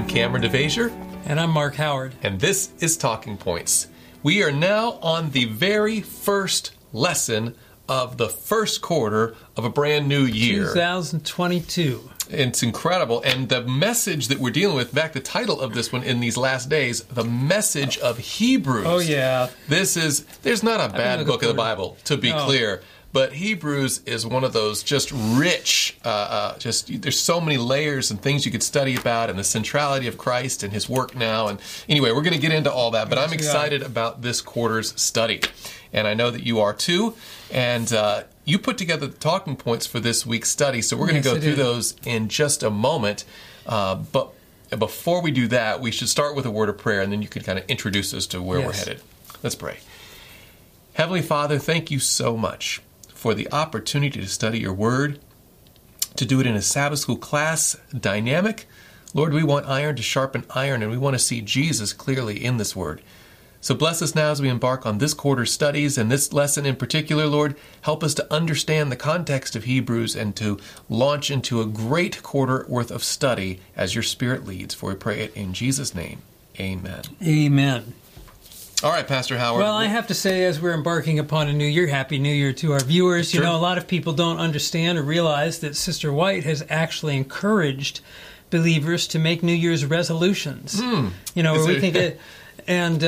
I'm Kameron DeVasher. And I'm Mark Howard. And this is Talking Points. We are now on the very first lesson of the first quarter of a brand new year. 2022. It's incredible. And the message that we're dealing with, back the title of this one in these last days, the message of Hebrews. Oh, yeah. There's not a bad book of the Bible, to be clear. But Hebrews is one of those just rich, there's so many layers and things you could study about, and the centrality of Christ and his work now. And anyway, we're going to get into all that, but I'm excited about this quarter's study. And I know that you are too. And you put together the talking points for this week's study, so we're going to go through those in just a moment. But before we do that, we should start with a word of prayer, and then you can kind of introduce us to where we're headed. Let's pray. Heavenly Father, thank you so much for the opportunity to study your word, to do it in a Sabbath school class dynamic. Lord, we want iron to sharpen iron, and we want to see Jesus clearly in this word. So bless us now as we embark on this quarter's studies and this lesson in particular, Lord. Help us to understand the context of Hebrews and to launch into a great quarter worth of study as your Spirit leads. For we pray it in Jesus' name. Amen. Amen. All right, Pastor Howard. Well, I have to say, as we're embarking upon a new year, Happy New Year to our viewers. Sure. You know, a lot of people don't understand or realize that Sister White has actually encouraged believers to make New Year's resolutions. You know, we think that... And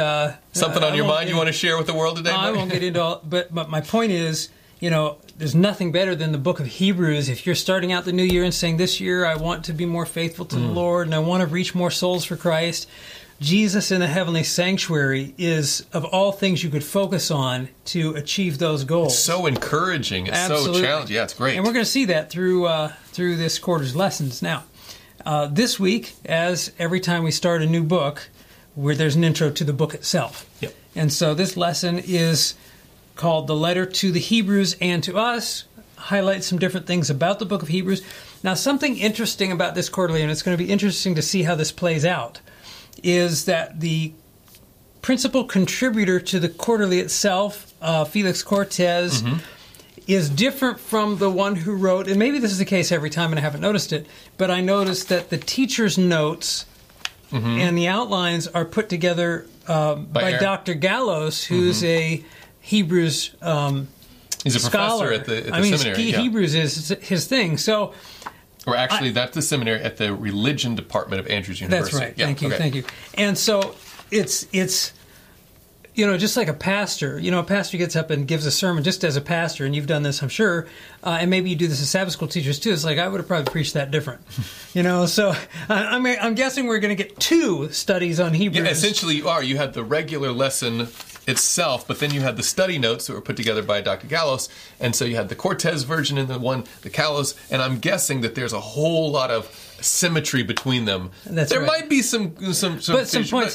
something on your mind you want to share with the world today? I won't get into all, but my point is, you know, there's nothing better than the book of Hebrews. If you're starting out the new year and saying, this year I want to be more faithful to the Lord, and I want to reach more souls for Christ, Jesus in the heavenly sanctuary is, of all things you could focus on to achieve those goals. It's so encouraging. It's so challenging. Yeah, it's great. And we're going to see that through this quarter's lessons. Now, this week, as every time we start a new book, where there's an intro to the book itself. Yep. And so this lesson is called The Letter to the Hebrews and to Us, highlights some different things about the book of Hebrews. Now, something interesting about this quarterly, and it's going to be interesting to see how this plays out, is that the principal contributor to the quarterly itself, Felix Cortez, is different from the one who wrote, and maybe this is the case every time and I haven't noticed it, but I noticed that the teacher's notes... and the outlines are put together by Dr. Gallos, who's a Hebrews he's a scholar. Professor at the seminary. Hebrews is his thing. So, or actually, that's the seminary at the religion department of Andrews University. That's right. Yeah. Thank you. And so it's you know, just like a pastor. You know, a pastor gets up and gives a sermon just as a pastor, and you've done this, I'm sure, and maybe you do this as Sabbath school teachers, too. It's like, I would have probably preached that different, you know? So I'm guessing we're going to get two studies on Hebrews. Yeah, essentially you are. You had the regular lesson itself, but then you had the study notes that were put together by Dr. Gallos, and so you had the Cortez version and the Gallos, and I'm guessing that there's a whole lot of symmetry between them. Might be some points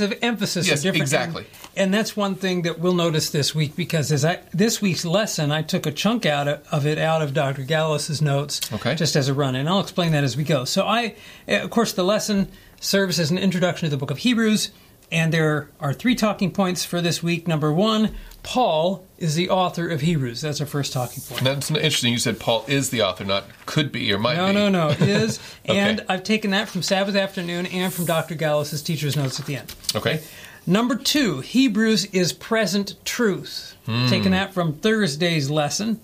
of emphasis. Yes, exactly. And that's one thing that we'll notice this week, because this week's lesson, I took a chunk out of Dr. Gallos' notes, just as a run, and I'll explain that as we go. So of course, the lesson serves as an introduction to the book of Hebrews, and there are three talking points for this week. Number one, Paul is the author of Hebrews. That's our first talking point. That's interesting. You said Paul is the author, not could be or might be. No. Is. And I've taken that from Sabbath afternoon and from Dr. Gallos' teacher's notes at the end. Okay. Number two, Hebrews is present truth. Taken that from Thursday's lesson.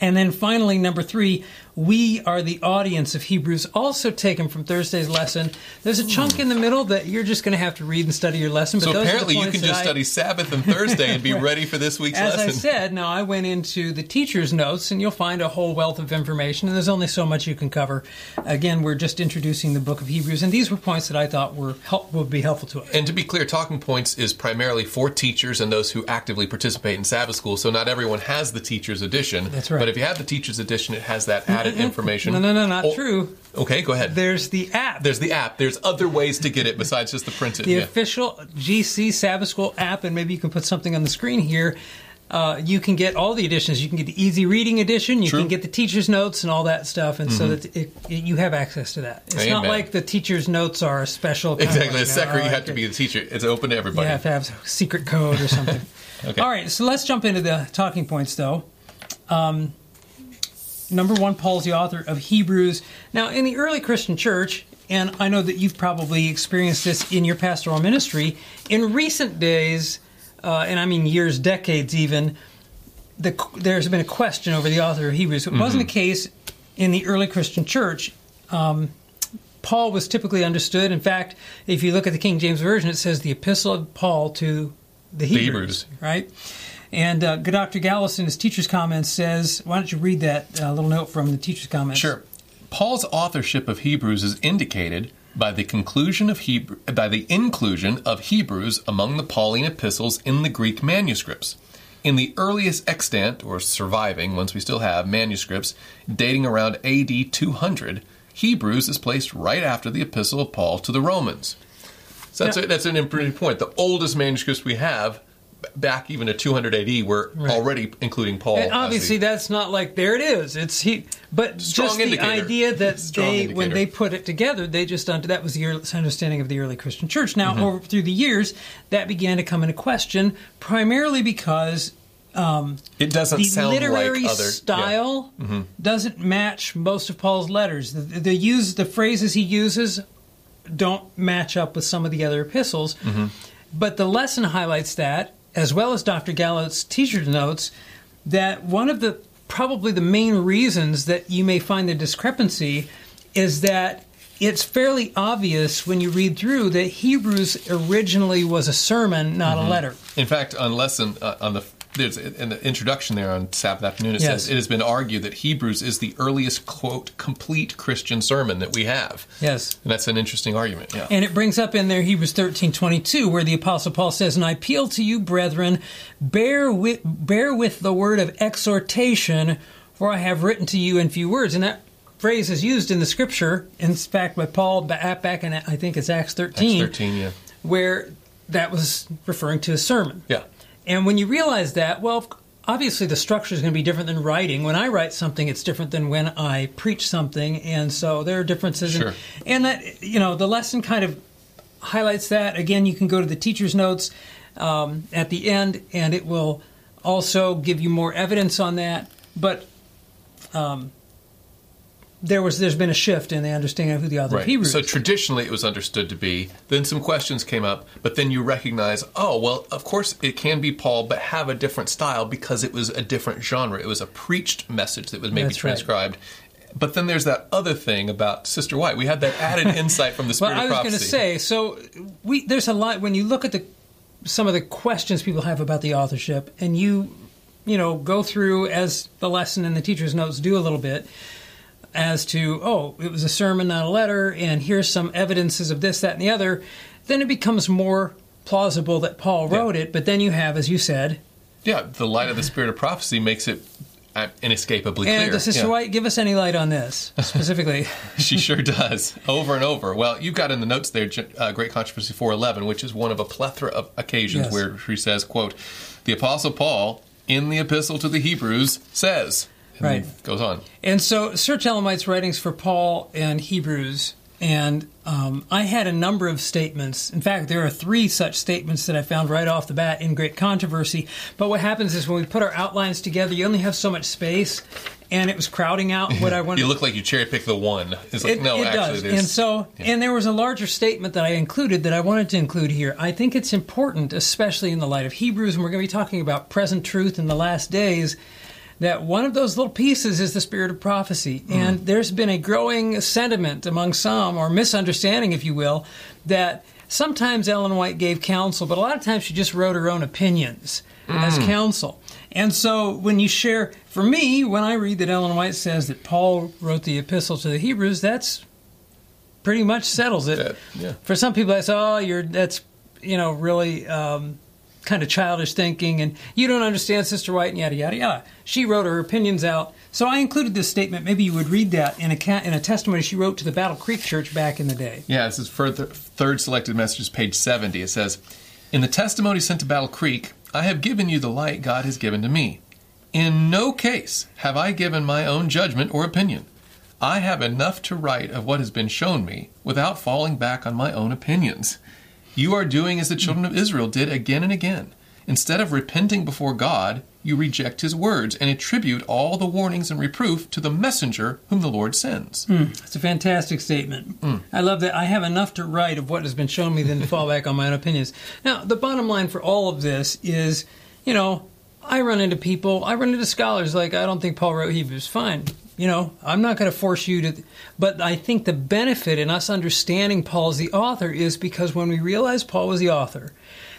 And then finally, number three, we are the audience of Hebrews, also taken from Thursday's lesson. There's a chunk in the middle that you're just going to have to read and study your lesson. But so apparently you can just study Sabbath and Thursday and be ready for this week's lesson. As I said, now I went into the teacher's notes, and you'll find a whole wealth of information, and there's only so much you can cover. Again, we're just introducing the book of Hebrews, and these were points that I thought would be helpful to us. And to be clear, Talking Points is primarily for teachers and those who actively participate in Sabbath school, so not everyone has the teacher's edition. That's right. But if you have the teacher's edition, it has that added information. No, not true. Okay, go ahead. There's the app. There's other ways to get it besides just the printed. The official GC Sabbath School app, and maybe you can put something on the screen here. You can get all the editions. You can get the easy reading edition. You can get the teacher's notes and all that stuff, and so that you have access to that. It's not like the teacher's notes are a special kind of like, you have to be the teacher. It's open to everybody. You have to have a secret code or something. Okay. All right, so let's jump into the talking points, though. Number one, Paul's the author of Hebrews. Now, in the early Christian church, and I know that you've probably experienced this in your pastoral ministry, in recent days, and I mean years, decades even, there's been a question over the author of Hebrews. It wasn't the case in the early Christian church. Paul was typically understood. In fact, if you look at the King James Version, it says the epistle of Paul to the Hebrews. Right? And Dr. Gallos in his teacher's comments says, why don't you read that little note from the teacher's comments? Sure. Paul's authorship of Hebrews is indicated by the inclusion of Hebrews among the Pauline epistles in the Greek manuscripts. In the earliest extant, or surviving, once we still have, manuscripts dating around A.D. 200, Hebrews is placed right after the Epistle of Paul to the Romans. So that's an important point. The oldest manuscripts we have, back even to 200 A.D., were already including Paul. And obviously, that's not like, there it is. It's but just the idea that when they put it together, they just that was the understanding of the early Christian church. Now, over through the years, that began to come into question, primarily because it doesn't sound like other. The literary style doesn't match most of Paul's letters. The phrases he uses don't match up with some of the other epistles. But the lesson highlights that, as well as Dr. Gallos' teacher's notes, that one of the probably the main reasons that you may find the discrepancy is that it's fairly obvious when you read through that Hebrews originally was a sermon, not a letter. In fact, on lesson in the introduction there on Sabbath afternoon, it says, it has been argued that Hebrews is the earliest, quote, complete Christian sermon that we have. Yes. And that's an interesting argument, yeah. And it brings up in there Hebrews 13:22, where the Apostle Paul says, and I appeal to you, brethren, bear with the word of exhortation, for I have written to you in few words. And that phrase is used in the Scripture, in fact, by Paul back in, I think it's Acts 13. Acts 13, yeah. Where that was referring to a sermon. Yeah. And when you realize that, well, obviously the structure is going to be different than writing. When I write something, it's different than when I preach something. And so there are differences. Sure. And that, you know, the lesson kind of highlights that. Again, you can go to the teacher's notes at the end, and it will also give you more evidence on that. But there's been a shift in the understanding of who the author of Hebrews is. So traditionally it was understood to be, then some questions came up, but then you recognize, oh, well, of course it can be Paul, but have a different style because it was a different genre. It was a preached message that was maybe transcribed. Right. But then there's that other thing about Sister White. We had that added insight from the Spirit of Prophecy. Well, I was going to say, there's a lot, when you look at some of the questions people have about the authorship, and you know, go through, as the lesson and the teacher's notes do a little bit, as to, oh, it was a sermon, not a letter, and here's some evidences of this, that, and the other, then it becomes more plausible that Paul wrote it, but then you have, as you said... Yeah, the light of the Spirit of Prophecy makes it inescapably clear. And does Sister White give us any light on this, specifically? She sure does, over and over. Well, you've got in the notes there, Great Controversy 4:11, which is one of a plethora of occasions where she says, quote, the Apostle Paul, in the Epistle to the Hebrews, says... Right. Goes on. And so search Ellen White's writings for Paul and Hebrews, and I had a number of statements. In fact, there are 3 such statements that I found right off the bat in Great Controversy. But what happens is when we put our outlines together, you only have so much space, and it was crowding out what I wanted. You look like you cherry-picked the one. It's like, it actually does. There's... And so, and there was a larger statement that I included that I wanted to include here. I think it's important, especially in the light of Hebrews, and we're going to be talking about present truth in the last days, that one of those little pieces is the Spirit of Prophecy. And there's been a growing sentiment among some, or misunderstanding, if you will, that sometimes Ellen White gave counsel, but a lot of times she just wrote her own opinions as counsel. And so when you share... For me, when I read that Ellen White says that Paul wrote the Epistle to the Hebrews, that's pretty much settles it. For some people, that's, that's, you know, really... kind of childish thinking, and you don't understand Sister White, and yada, yada, yada. She wrote her opinions out. So I included this statement. Maybe you would read that in a testimony she wrote to the Battle Creek Church back in the day. Yeah, this is for the third Selected Messages, page 70. It says, in the testimony sent to Battle Creek, I have given you the light God has given to me. In no case have I given my own judgment or opinion. I have enough to write of what has been shown me without falling back on my own opinions. You are doing as the children of Israel did again and again. Instead of repenting before God, you reject his words and attribute all the warnings and reproof to the messenger whom the Lord sends. It's a fantastic statement. I love that. I have enough to write of what has been shown me than to fall back on my own opinions. Now, the bottom line for all of this is, you know, I run into scholars like, I don't think Paul wrote Hebrews. Fine. You know, I'm not going to force you to, but I think the benefit in us understanding Paul as the author is because when we realize Paul was the author,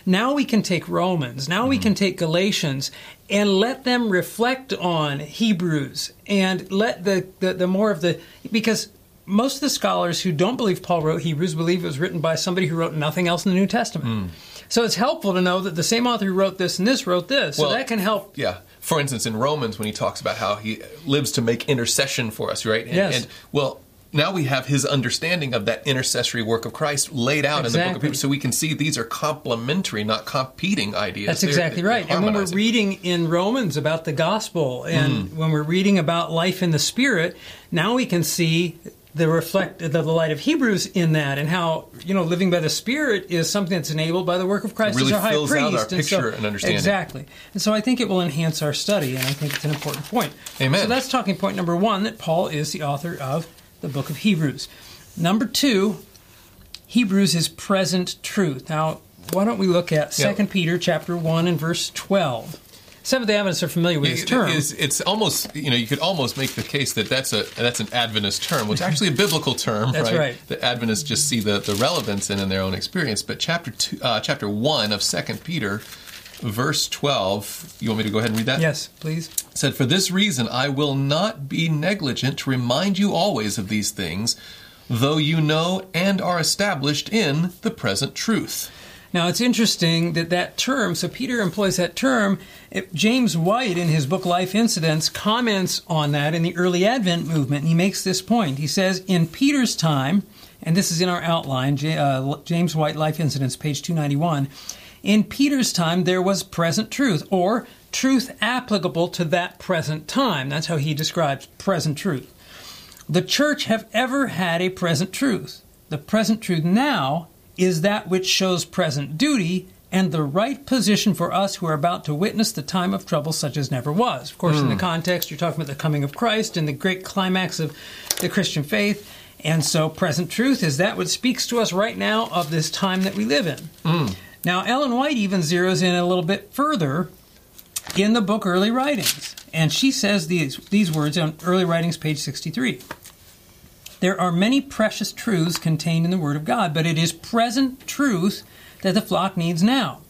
now we can take Romans, now we can take Galatians, and let them reflect on Hebrews, and let the more of the, because most of the scholars who don't believe Paul wrote Hebrews believe it was written by somebody who wrote nothing else in the New Testament. So it's helpful to know that the same author who wrote this and this wrote this. So that can help. Yeah. For instance, in Romans, when he talks about how he lives to make intercession for us, right? And, yes. And, well, now we have his understanding of that intercessory work of Christ laid out in the book of Hebrews. So we can see these are complementary, not competing ideas. That's exactly right. And when we're reading in Romans about the gospel and when we're reading about life in the Spirit, now we can see the light of Hebrews in that, and how, you know, living by the Spirit is something that's enabled by the work of Christ as our high priest. It really fills out our picture and understanding. Exactly. And so I think it will enhance our study, and I think it's an important point. Amen. So that's talking point number one, that Paul is the author of the book of Hebrews. Number two, Hebrews is present truth. Now, why don't we look at 2 Peter chapter 1 and verse 12. Seventh-day Adventists are familiar with this term. It's almost, you know, you could almost make the case that that's an Adventist term, which is actually a biblical term, that's right? Right. The Adventists just see the relevance in their own experience. But chapter 1 of 2 Peter, verse 12, you want me to go ahead and read that? Yes, please. It said, "For this reason I will not be negligent to remind you always of these things, though you know and are established in the present truth." Now, it's interesting that term, so Peter employs that term. James White, in his book Life Incidents, comments on that in the early Advent movement, and he makes this point. He says, in Peter's time, and this is in our outline, James White, Life Incidents, page 291, in Peter's time there was present truth, or truth applicable to that present time. That's how he describes present truth. The church have ever had a present truth. The present truth now is that which shows present duty and the right position for us who are about to witness the time of trouble such as never was. Of course, in the context, you're talking about the coming of Christ and the great climax of the Christian faith. And so present truth is that which speaks to us right now of this time that we live in. Now, Ellen White even zeroes in a little bit further in the book Early Writings. And she says these words on Early Writings, page 63. There are many precious truths contained in the Word of God, but it is present truth that the flock needs now.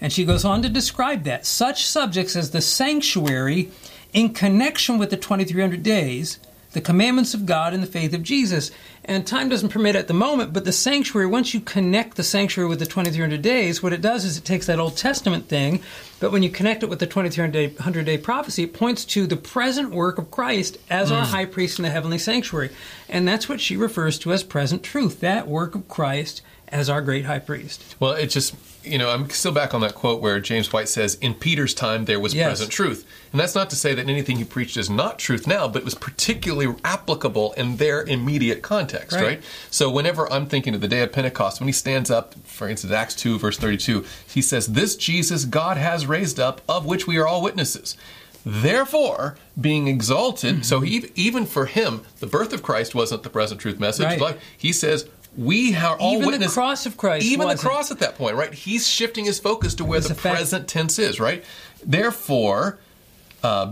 And she goes on to describe that. Such subjects as the sanctuary in connection with the 2300 days, the commandments of God, and the faith of Jesus. And time doesn't permit at the moment, but the sanctuary, once you connect the sanctuary with the 2300 days, what it does is it takes that Old Testament thing, but when you connect it with the 2300-day prophecy, it points to the present work of Christ as our high priest in the heavenly sanctuary. And that's what she refers to as present truth, that work of Christ as our great high priest. Well, it just, you know, I'm still back on that quote where James White says, in Peter's time there was present truth. And that's not to say that anything he preached is not truth now, but it was particularly applicable in their immediate context, right? So whenever I'm thinking of the day of Pentecost, when he stands up, for instance, Acts 2, verse 32, he says, "This Jesus God has raised up, of which we are all witnesses. Therefore, being exalted," so even for him, the birth of Christ wasn't the present truth message, but he says, we are all witnesses. Even the cross of Christ. Even the cross at that point, right? He's shifting his focus to where the present tense is, right? Therefore,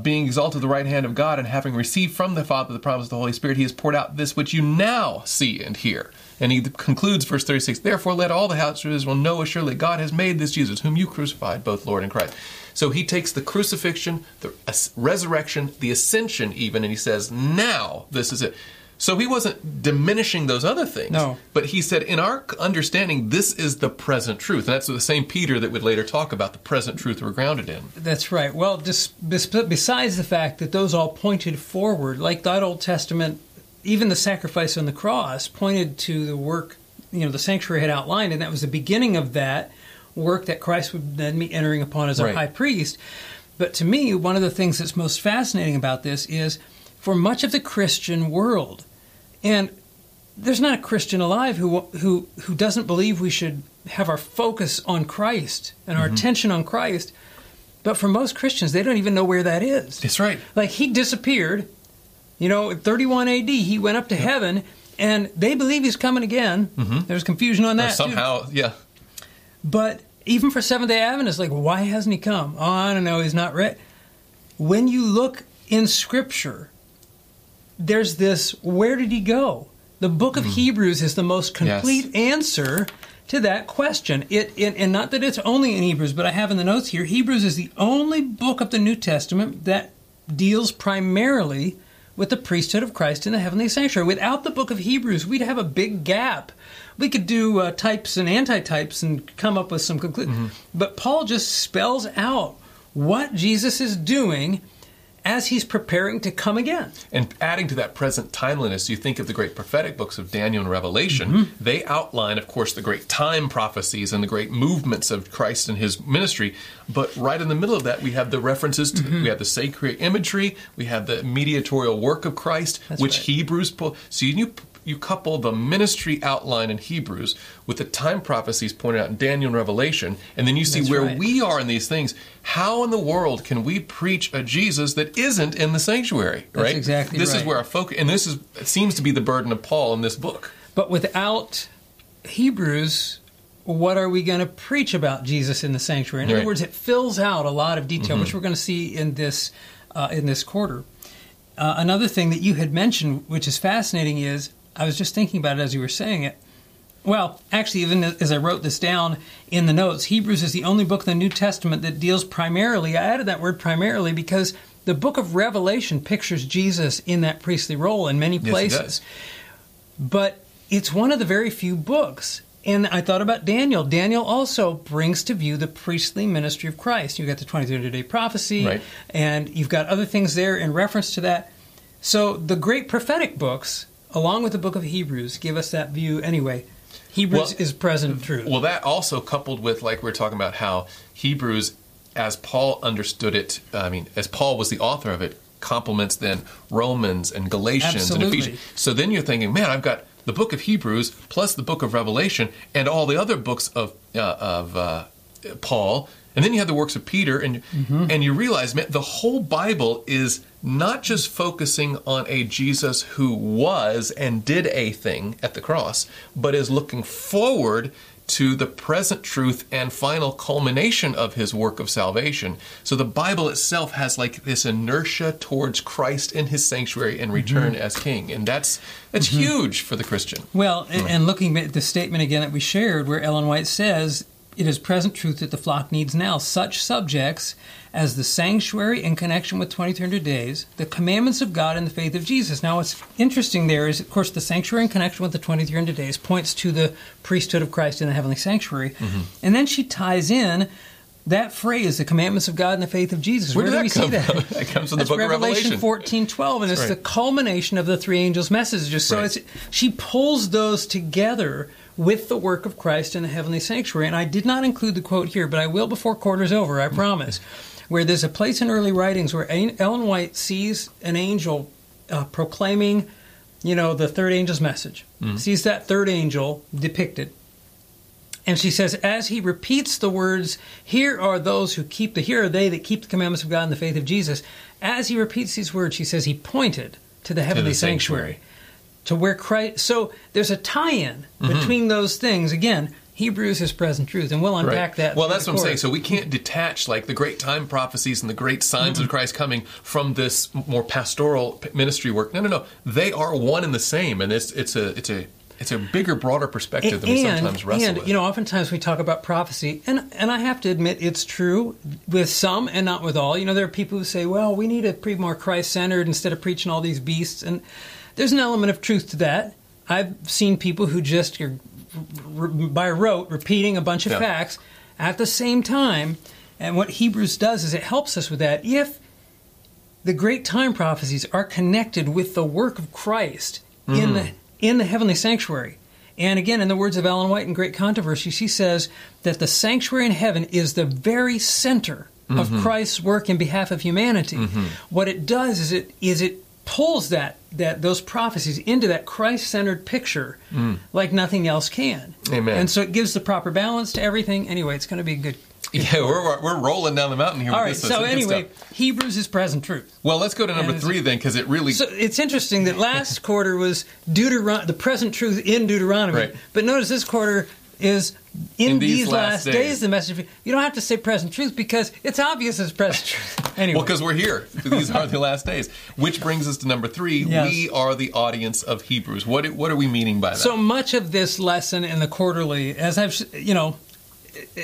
being exalted at the right hand of God and having received from the Father the promise of the Holy Spirit, he has poured out this which you now see and hear. And he concludes verse 36, "Therefore let all the house of Israel know assuredly God has made this Jesus, whom you crucified, both Lord and Christ." So he takes the crucifixion, the resurrection, the ascension even, and he says, now this is it. So he wasn't diminishing those other things, but he said, in our understanding, this is the present truth. And that's the same Peter that would later talk about the present truth we're grounded in. That's right. Well, besides the fact that those all pointed forward, like that Old Testament, even the sacrifice on the cross pointed to the work, you know, the sanctuary had outlined, and that was the beginning of that work that Christ would then be entering upon as our high priest. But to me, one of the things that's most fascinating about this is, for much of the Christian world, and there's not a Christian alive who doesn't believe we should have our focus on Christ and our attention on Christ. But for most Christians, they don't even know where that is. That's right. Like, he disappeared. You know, in 31 AD, he went up to heaven, and they believe he's coming again. There's confusion on that, Somehow, too. But even for Seventh-day Adventists, like, why hasn't he come? Oh, I don't know, he's not ready. When you look in Scripture, there's this, where did he go? The book of Hebrews is the most complete answer to that question. And not that it's only in Hebrews, but I have in the notes here, Hebrews is the only book of the New Testament that deals primarily with the priesthood of Christ in the heavenly sanctuary. Without the book of Hebrews, we'd have a big gap. We could do types and antitypes and come up with some conclusions. But Paul just spells out what Jesus is doing as he's preparing to come again. And adding to that present timeliness, you think of the great prophetic books of Daniel and Revelation. They outline, of course, the great time prophecies and the great movements of Christ and his ministry. But right in the middle of that, we have the references to, we have the sacred imagery, we have the mediatorial work of Christ, which Hebrews pull. So you couple the ministry outline in Hebrews with the time prophecies pointed out in Daniel and Revelation, and then you see we are in these things. How in the world can we preach a Jesus that isn't in the sanctuary? This is where our focus, and this is it seems to be the burden of Paul in this book. But without Hebrews, what are we going to preach about Jesus in the sanctuary? In other words, it fills out a lot of detail, which we're going to see in this quarter. Another thing that you had mentioned, which is fascinating, is I was just thinking about it as you were saying it. Well, actually, even as I wrote this down in the notes, Hebrews is the only book in the New Testament that deals primarily, I added that word primarily because the book of Revelation pictures Jesus in that priestly role in many places. Yes, it does. But it's one of the very few books. And I thought about Daniel. Daniel also brings to view the priestly ministry of Christ. You've got the 23rd-day prophecy, and you've got other things there in reference to that. So the great prophetic books, along with the book of Hebrews, give us that view anyway. Hebrews is present truth. Well, that also coupled with, like we were talking about, how Hebrews, as Paul understood it, I mean, as Paul was the author of it, complements then Romans and Galatians and Ephesians. So then you're thinking, man, I've got the book of Hebrews plus the book of Revelation and all the other books of Paul. And then you have the works of Peter, and and you realize, man, the whole Bible is not just focusing on a Jesus who was and did a thing at the cross, but is looking forward to the present truth and final culmination of his work of salvation. So the Bible itself has like this inertia towards Christ in his sanctuary and return as king. And that's huge for the Christian. Well, and looking at the statement again that we shared where Ellen White says, "It is present truth that the flock needs now. Such subjects as the sanctuary in connection with 2300 days, the commandments of God and the faith of Jesus." Now, what's interesting there is, of course, the sanctuary in connection with the 2300 days points to the priesthood of Christ in the heavenly sanctuary. And then she ties in that phrase, the commandments of God and the faith of Jesus. Where did we see that? That comes from the book of Revelation. Revelation 14:12, and it's the culmination of the three angels' messages. So she pulls those together with the work of Christ in the heavenly sanctuary. And I did not include the quote here, but I will before quarter's over, I promise, where there's a place in early writings where Ellen White sees an angel proclaiming, you know, the third angel's message, sees that third angel depicted. And she says, as he repeats the words, here are they that keep the commandments of God and the faith of Jesus. As he repeats these words, she says, he pointed to the heavenly sanctuary. To where Christ, so there's a tie-in between those things. Again, Hebrews is present truth, and we'll unpack that. Well, that's what I'm saying. So we can't detach like the great time prophecies and the great signs of Christ coming from this more pastoral ministry work. No, they are one and the same, and it's a bigger, broader perspective than we sometimes wrestle with. And, you know, oftentimes we talk about prophecy, and I have to admit it's true with some and not with all. You know, there are people who say, well, we need to be more Christ-centered instead of preaching all these beasts, and there's an element of truth to that. I've seen people who just are by rote repeating a bunch of facts at the same time. And what Hebrews does is it helps us with that. If the great time prophecies are connected with the work of Christ in the heavenly sanctuary, and again, in the words of Ellen White in Great Controversy, she says that the sanctuary in heaven is the very center of Christ's work in behalf of humanity. What it does is it pulls those prophecies into that Christ-centered picture like nothing else can. Amen. And so it gives the proper balance to everything. Anyway, it's going to be good. Yeah, we're rolling down the mountain here. All right, so anyway, Hebrews is present truth. Well, let's go to number 3 then, because it really... So it's interesting that last quarter was the present truth in Deuteronomy. Right. But notice this quarter is... In these last days, the message. You don't have to say present truth because it's obvious it's present truth. Anyway. Well, because we're here. These are the last days. Which brings us to number 3. Yes. We are the audience of Hebrews. What are we meaning by that? So much of this lesson in the quarterly, as I've,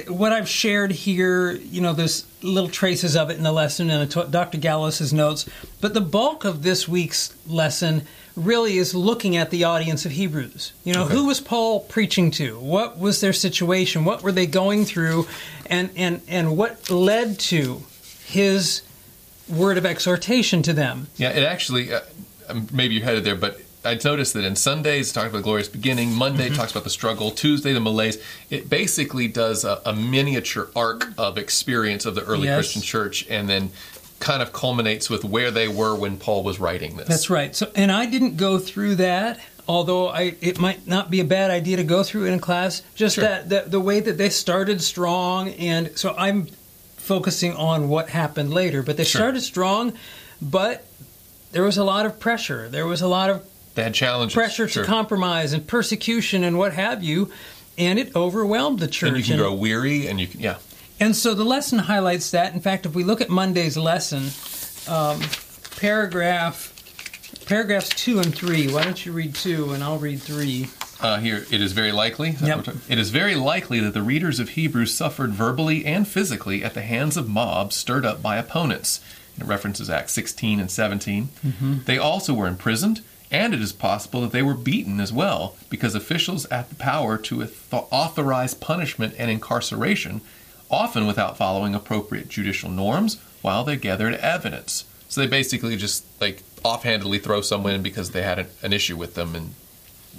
what I've shared here, there's little traces of it in the lesson and Dr. Gallos' notes. But the bulk of this week's lesson really is looking at the audience of Hebrews. Who was Paul preaching to? What was their situation? What were they going through? And what led to his word of exhortation to them? Yeah, it actually, maybe you're headed there, but I noticed that in Sundays, it talks about the glorious beginning. Monday, it talks about the struggle. Tuesday, the malaise. It basically does a miniature arc of experience of the early Christian church, and then kind of culminates with where they were when Paul was writing this. That's right. So, and I didn't go through that, although it might not be a bad idea to go through it in class, just that the way that they started strong, and so I'm focusing on what happened later. But they started strong, but there was a lot of pressure. There was a lot of challenges. Pressure to compromise and persecution and what have you, and it overwhelmed the church. And you can grow weary, and you can, And so the lesson highlights that. In fact, if we look at Monday's lesson, paragraphs 2 and 3. Why don't you read 2 and I'll read 3. Here, it is very likely. Yep. It is very likely that the readers of Hebrews suffered verbally and physically at the hands of mobs stirred up by opponents. It references Acts 16 and 17. Mm-hmm. They also were imprisoned, and it is possible that they were beaten as well, because officials had the power to authorize punishment and incarceration, often without following appropriate judicial norms, while they gathered evidence. So they basically just offhandedly throw someone in because they had an issue with them, and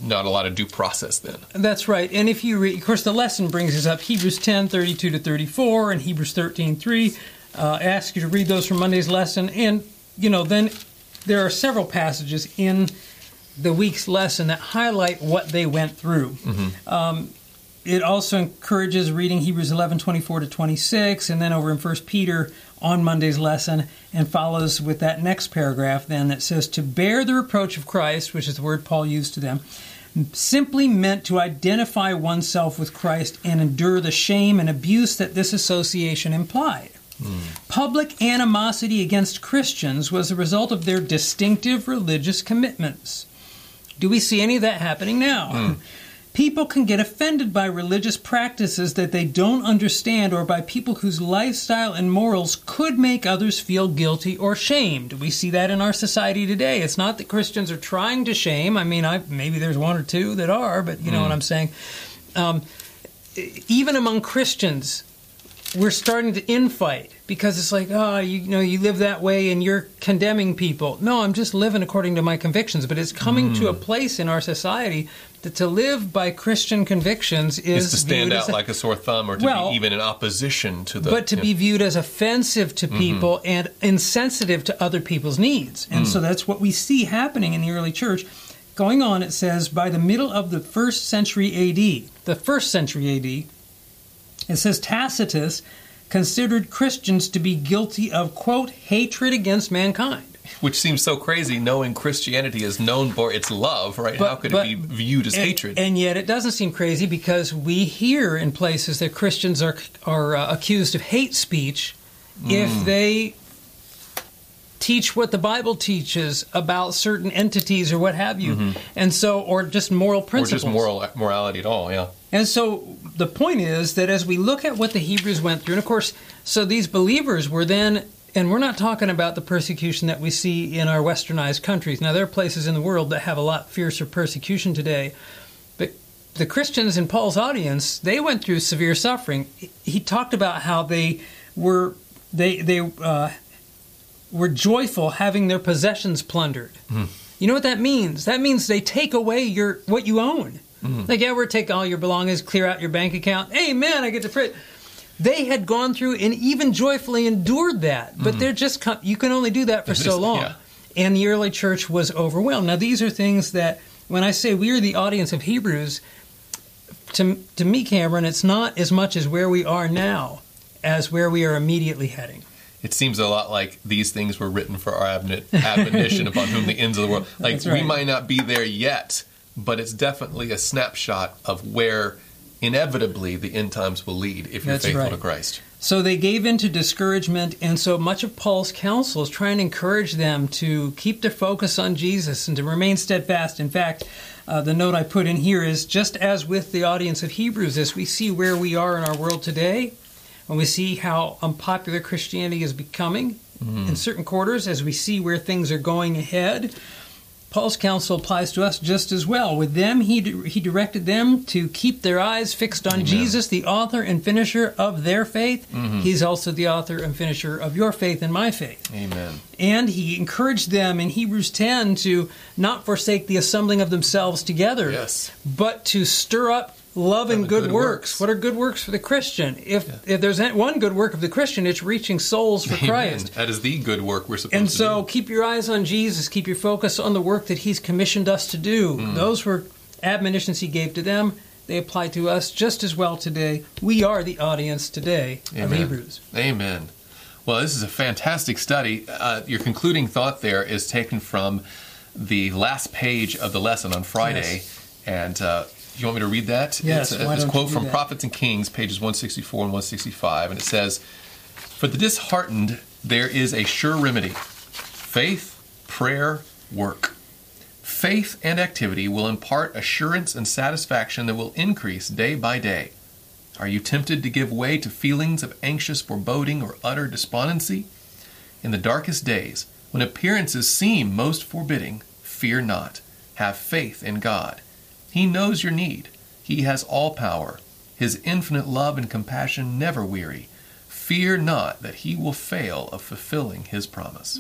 not a lot of due process then. That's right. And if you read, of course, the lesson brings us up Hebrews 10:32-34 and Hebrews 13:3. Ask you to read those from Monday's lesson, and then there are several passages in the week's lesson that highlight what they went through. Mm-hmm. It also encourages reading Hebrews 11:24-26, and then over in 1 Peter on Monday's lesson, and follows with that next paragraph then that says, to bear the reproach of Christ, which is the word Paul used to them, simply meant to identify oneself with Christ and endure the shame and abuse that this association implied. Public animosity against Christians was the result of their distinctive religious commitments. Do we see any of that happening now? People can get offended by religious practices that they don't understand, or by people whose lifestyle and morals could make others feel guilty or shamed. We see that in our society today. It's not that Christians are trying to shame. I mean, maybe there's one or two that are, but you know what I'm saying. Even among Christians, we're starting to infight because it's you live that way and you're condemning people. No, I'm just living according to my convictions. But it's coming to a place in our society that to live by Christian convictions is to stand out like a sore thumb, or to be even in opposition to the... But to be viewed as offensive to people and insensitive to other people's needs. And so that's what we see happening in the early church. Going on, it says, by the middle of the first century A.D., it says Tacitus considered Christians to be guilty of, quote, hatred against mankind. Which seems so crazy, knowing Christianity is known for its love, right? How could it be viewed as hatred? And yet it doesn't seem crazy, because we hear in places that Christians are accused of hate speech if they teach what the Bible teaches about certain entities or what have you. And so, or just moral principles. Or just morality at all, yeah. And so the point is that as we look at what the Hebrews went through, and of course, so these believers were then, and we're not talking about the persecution that we see in our westernized countries. Now, there are places in the world that have a lot fiercer persecution today, but the Christians in Paul's audience, they went through severe suffering. He talked about how they were joyful having their possessions plundered. You know what that means? That means they take away what you own. We'll take all your belongings, clear out your bank account. Hey, man, I get to print. They had gone through and even joyfully endured that. But they're just, you can only do that for so long. Yeah. And the early church was overwhelmed. Now, these are things that, when I say we are the audience of Hebrews, to me, Cameron, it's not as much as where we are now as where we are immediately heading. It seems a lot like these things were written for our admonition upon whom the ends of the world. Like, that's right. We might not be there yet, but it's definitely a snapshot of where inevitably the end times will lead if you're faithful to Christ. So they gave in to discouragement, and so much of Paul's counsel is trying to encourage them to keep their focus on Jesus and to remain steadfast. In fact, the note I put in here is, just as with the audience of Hebrews, as we see where we are in our world today, when we see how unpopular Christianity is becoming in certain quarters, as we see where things are going ahead, Paul's counsel applies to us just as well. With them, he directed them to keep their eyes fixed on Jesus, the author and finisher of their faith. Mm-hmm. He's also the author and finisher of your faith and my faith. Amen. And he encouraged them in Hebrews 10 to not forsake the assembling of themselves together, but to stir up love and good works. What are good works for the Christian? If there's one good work of the Christian, it's reaching souls for Christ. That is the good work we're supposed to do. And so keep your eyes on Jesus. Keep your focus on the work that he's commissioned us to do. Those were admonitions he gave to them. They apply to us just as well today. We are the audience today of Hebrews. Amen. Well, this is a fantastic study. Your concluding thought there is taken from the last page of the lesson on Friday. And... you want me to read that? Yes. It's a quote from Prophets and Kings, pages 164 and 165, and it says, "For the disheartened, there is a sure remedy. Faith, prayer, work. Faith and activity will impart assurance and satisfaction that will increase day by day. Are you tempted to give way to feelings of anxious foreboding or utter despondency? In the darkest days, when appearances seem most forbidding, fear not. Have faith in God. He knows your need. He has all power. His infinite love and compassion never weary. Fear not that he will fail of fulfilling his promise."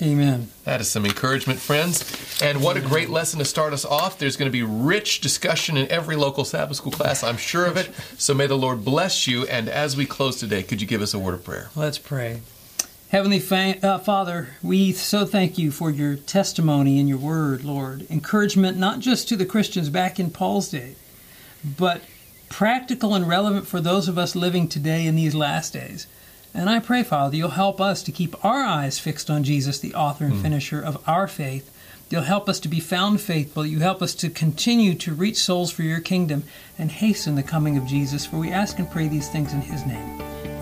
Amen. That is some encouragement, friends. And what a great lesson to start us off. There's going to be rich discussion in every local Sabbath school class, I'm sure of it. So may the Lord bless you. And as we close today, could you give us a word of prayer? Let's pray. Heavenly Father, we so thank you for your testimony and your word, Lord. Encouragement not just to the Christians back in Paul's day, but practical and relevant for those of us living today in these last days. And I pray, Father, you'll help us to keep our eyes fixed on Jesus, the author and finisher of our faith. You'll help us to be found faithful. You help us to continue to reach souls for your kingdom and hasten the coming of Jesus. For we ask and pray these things in his name.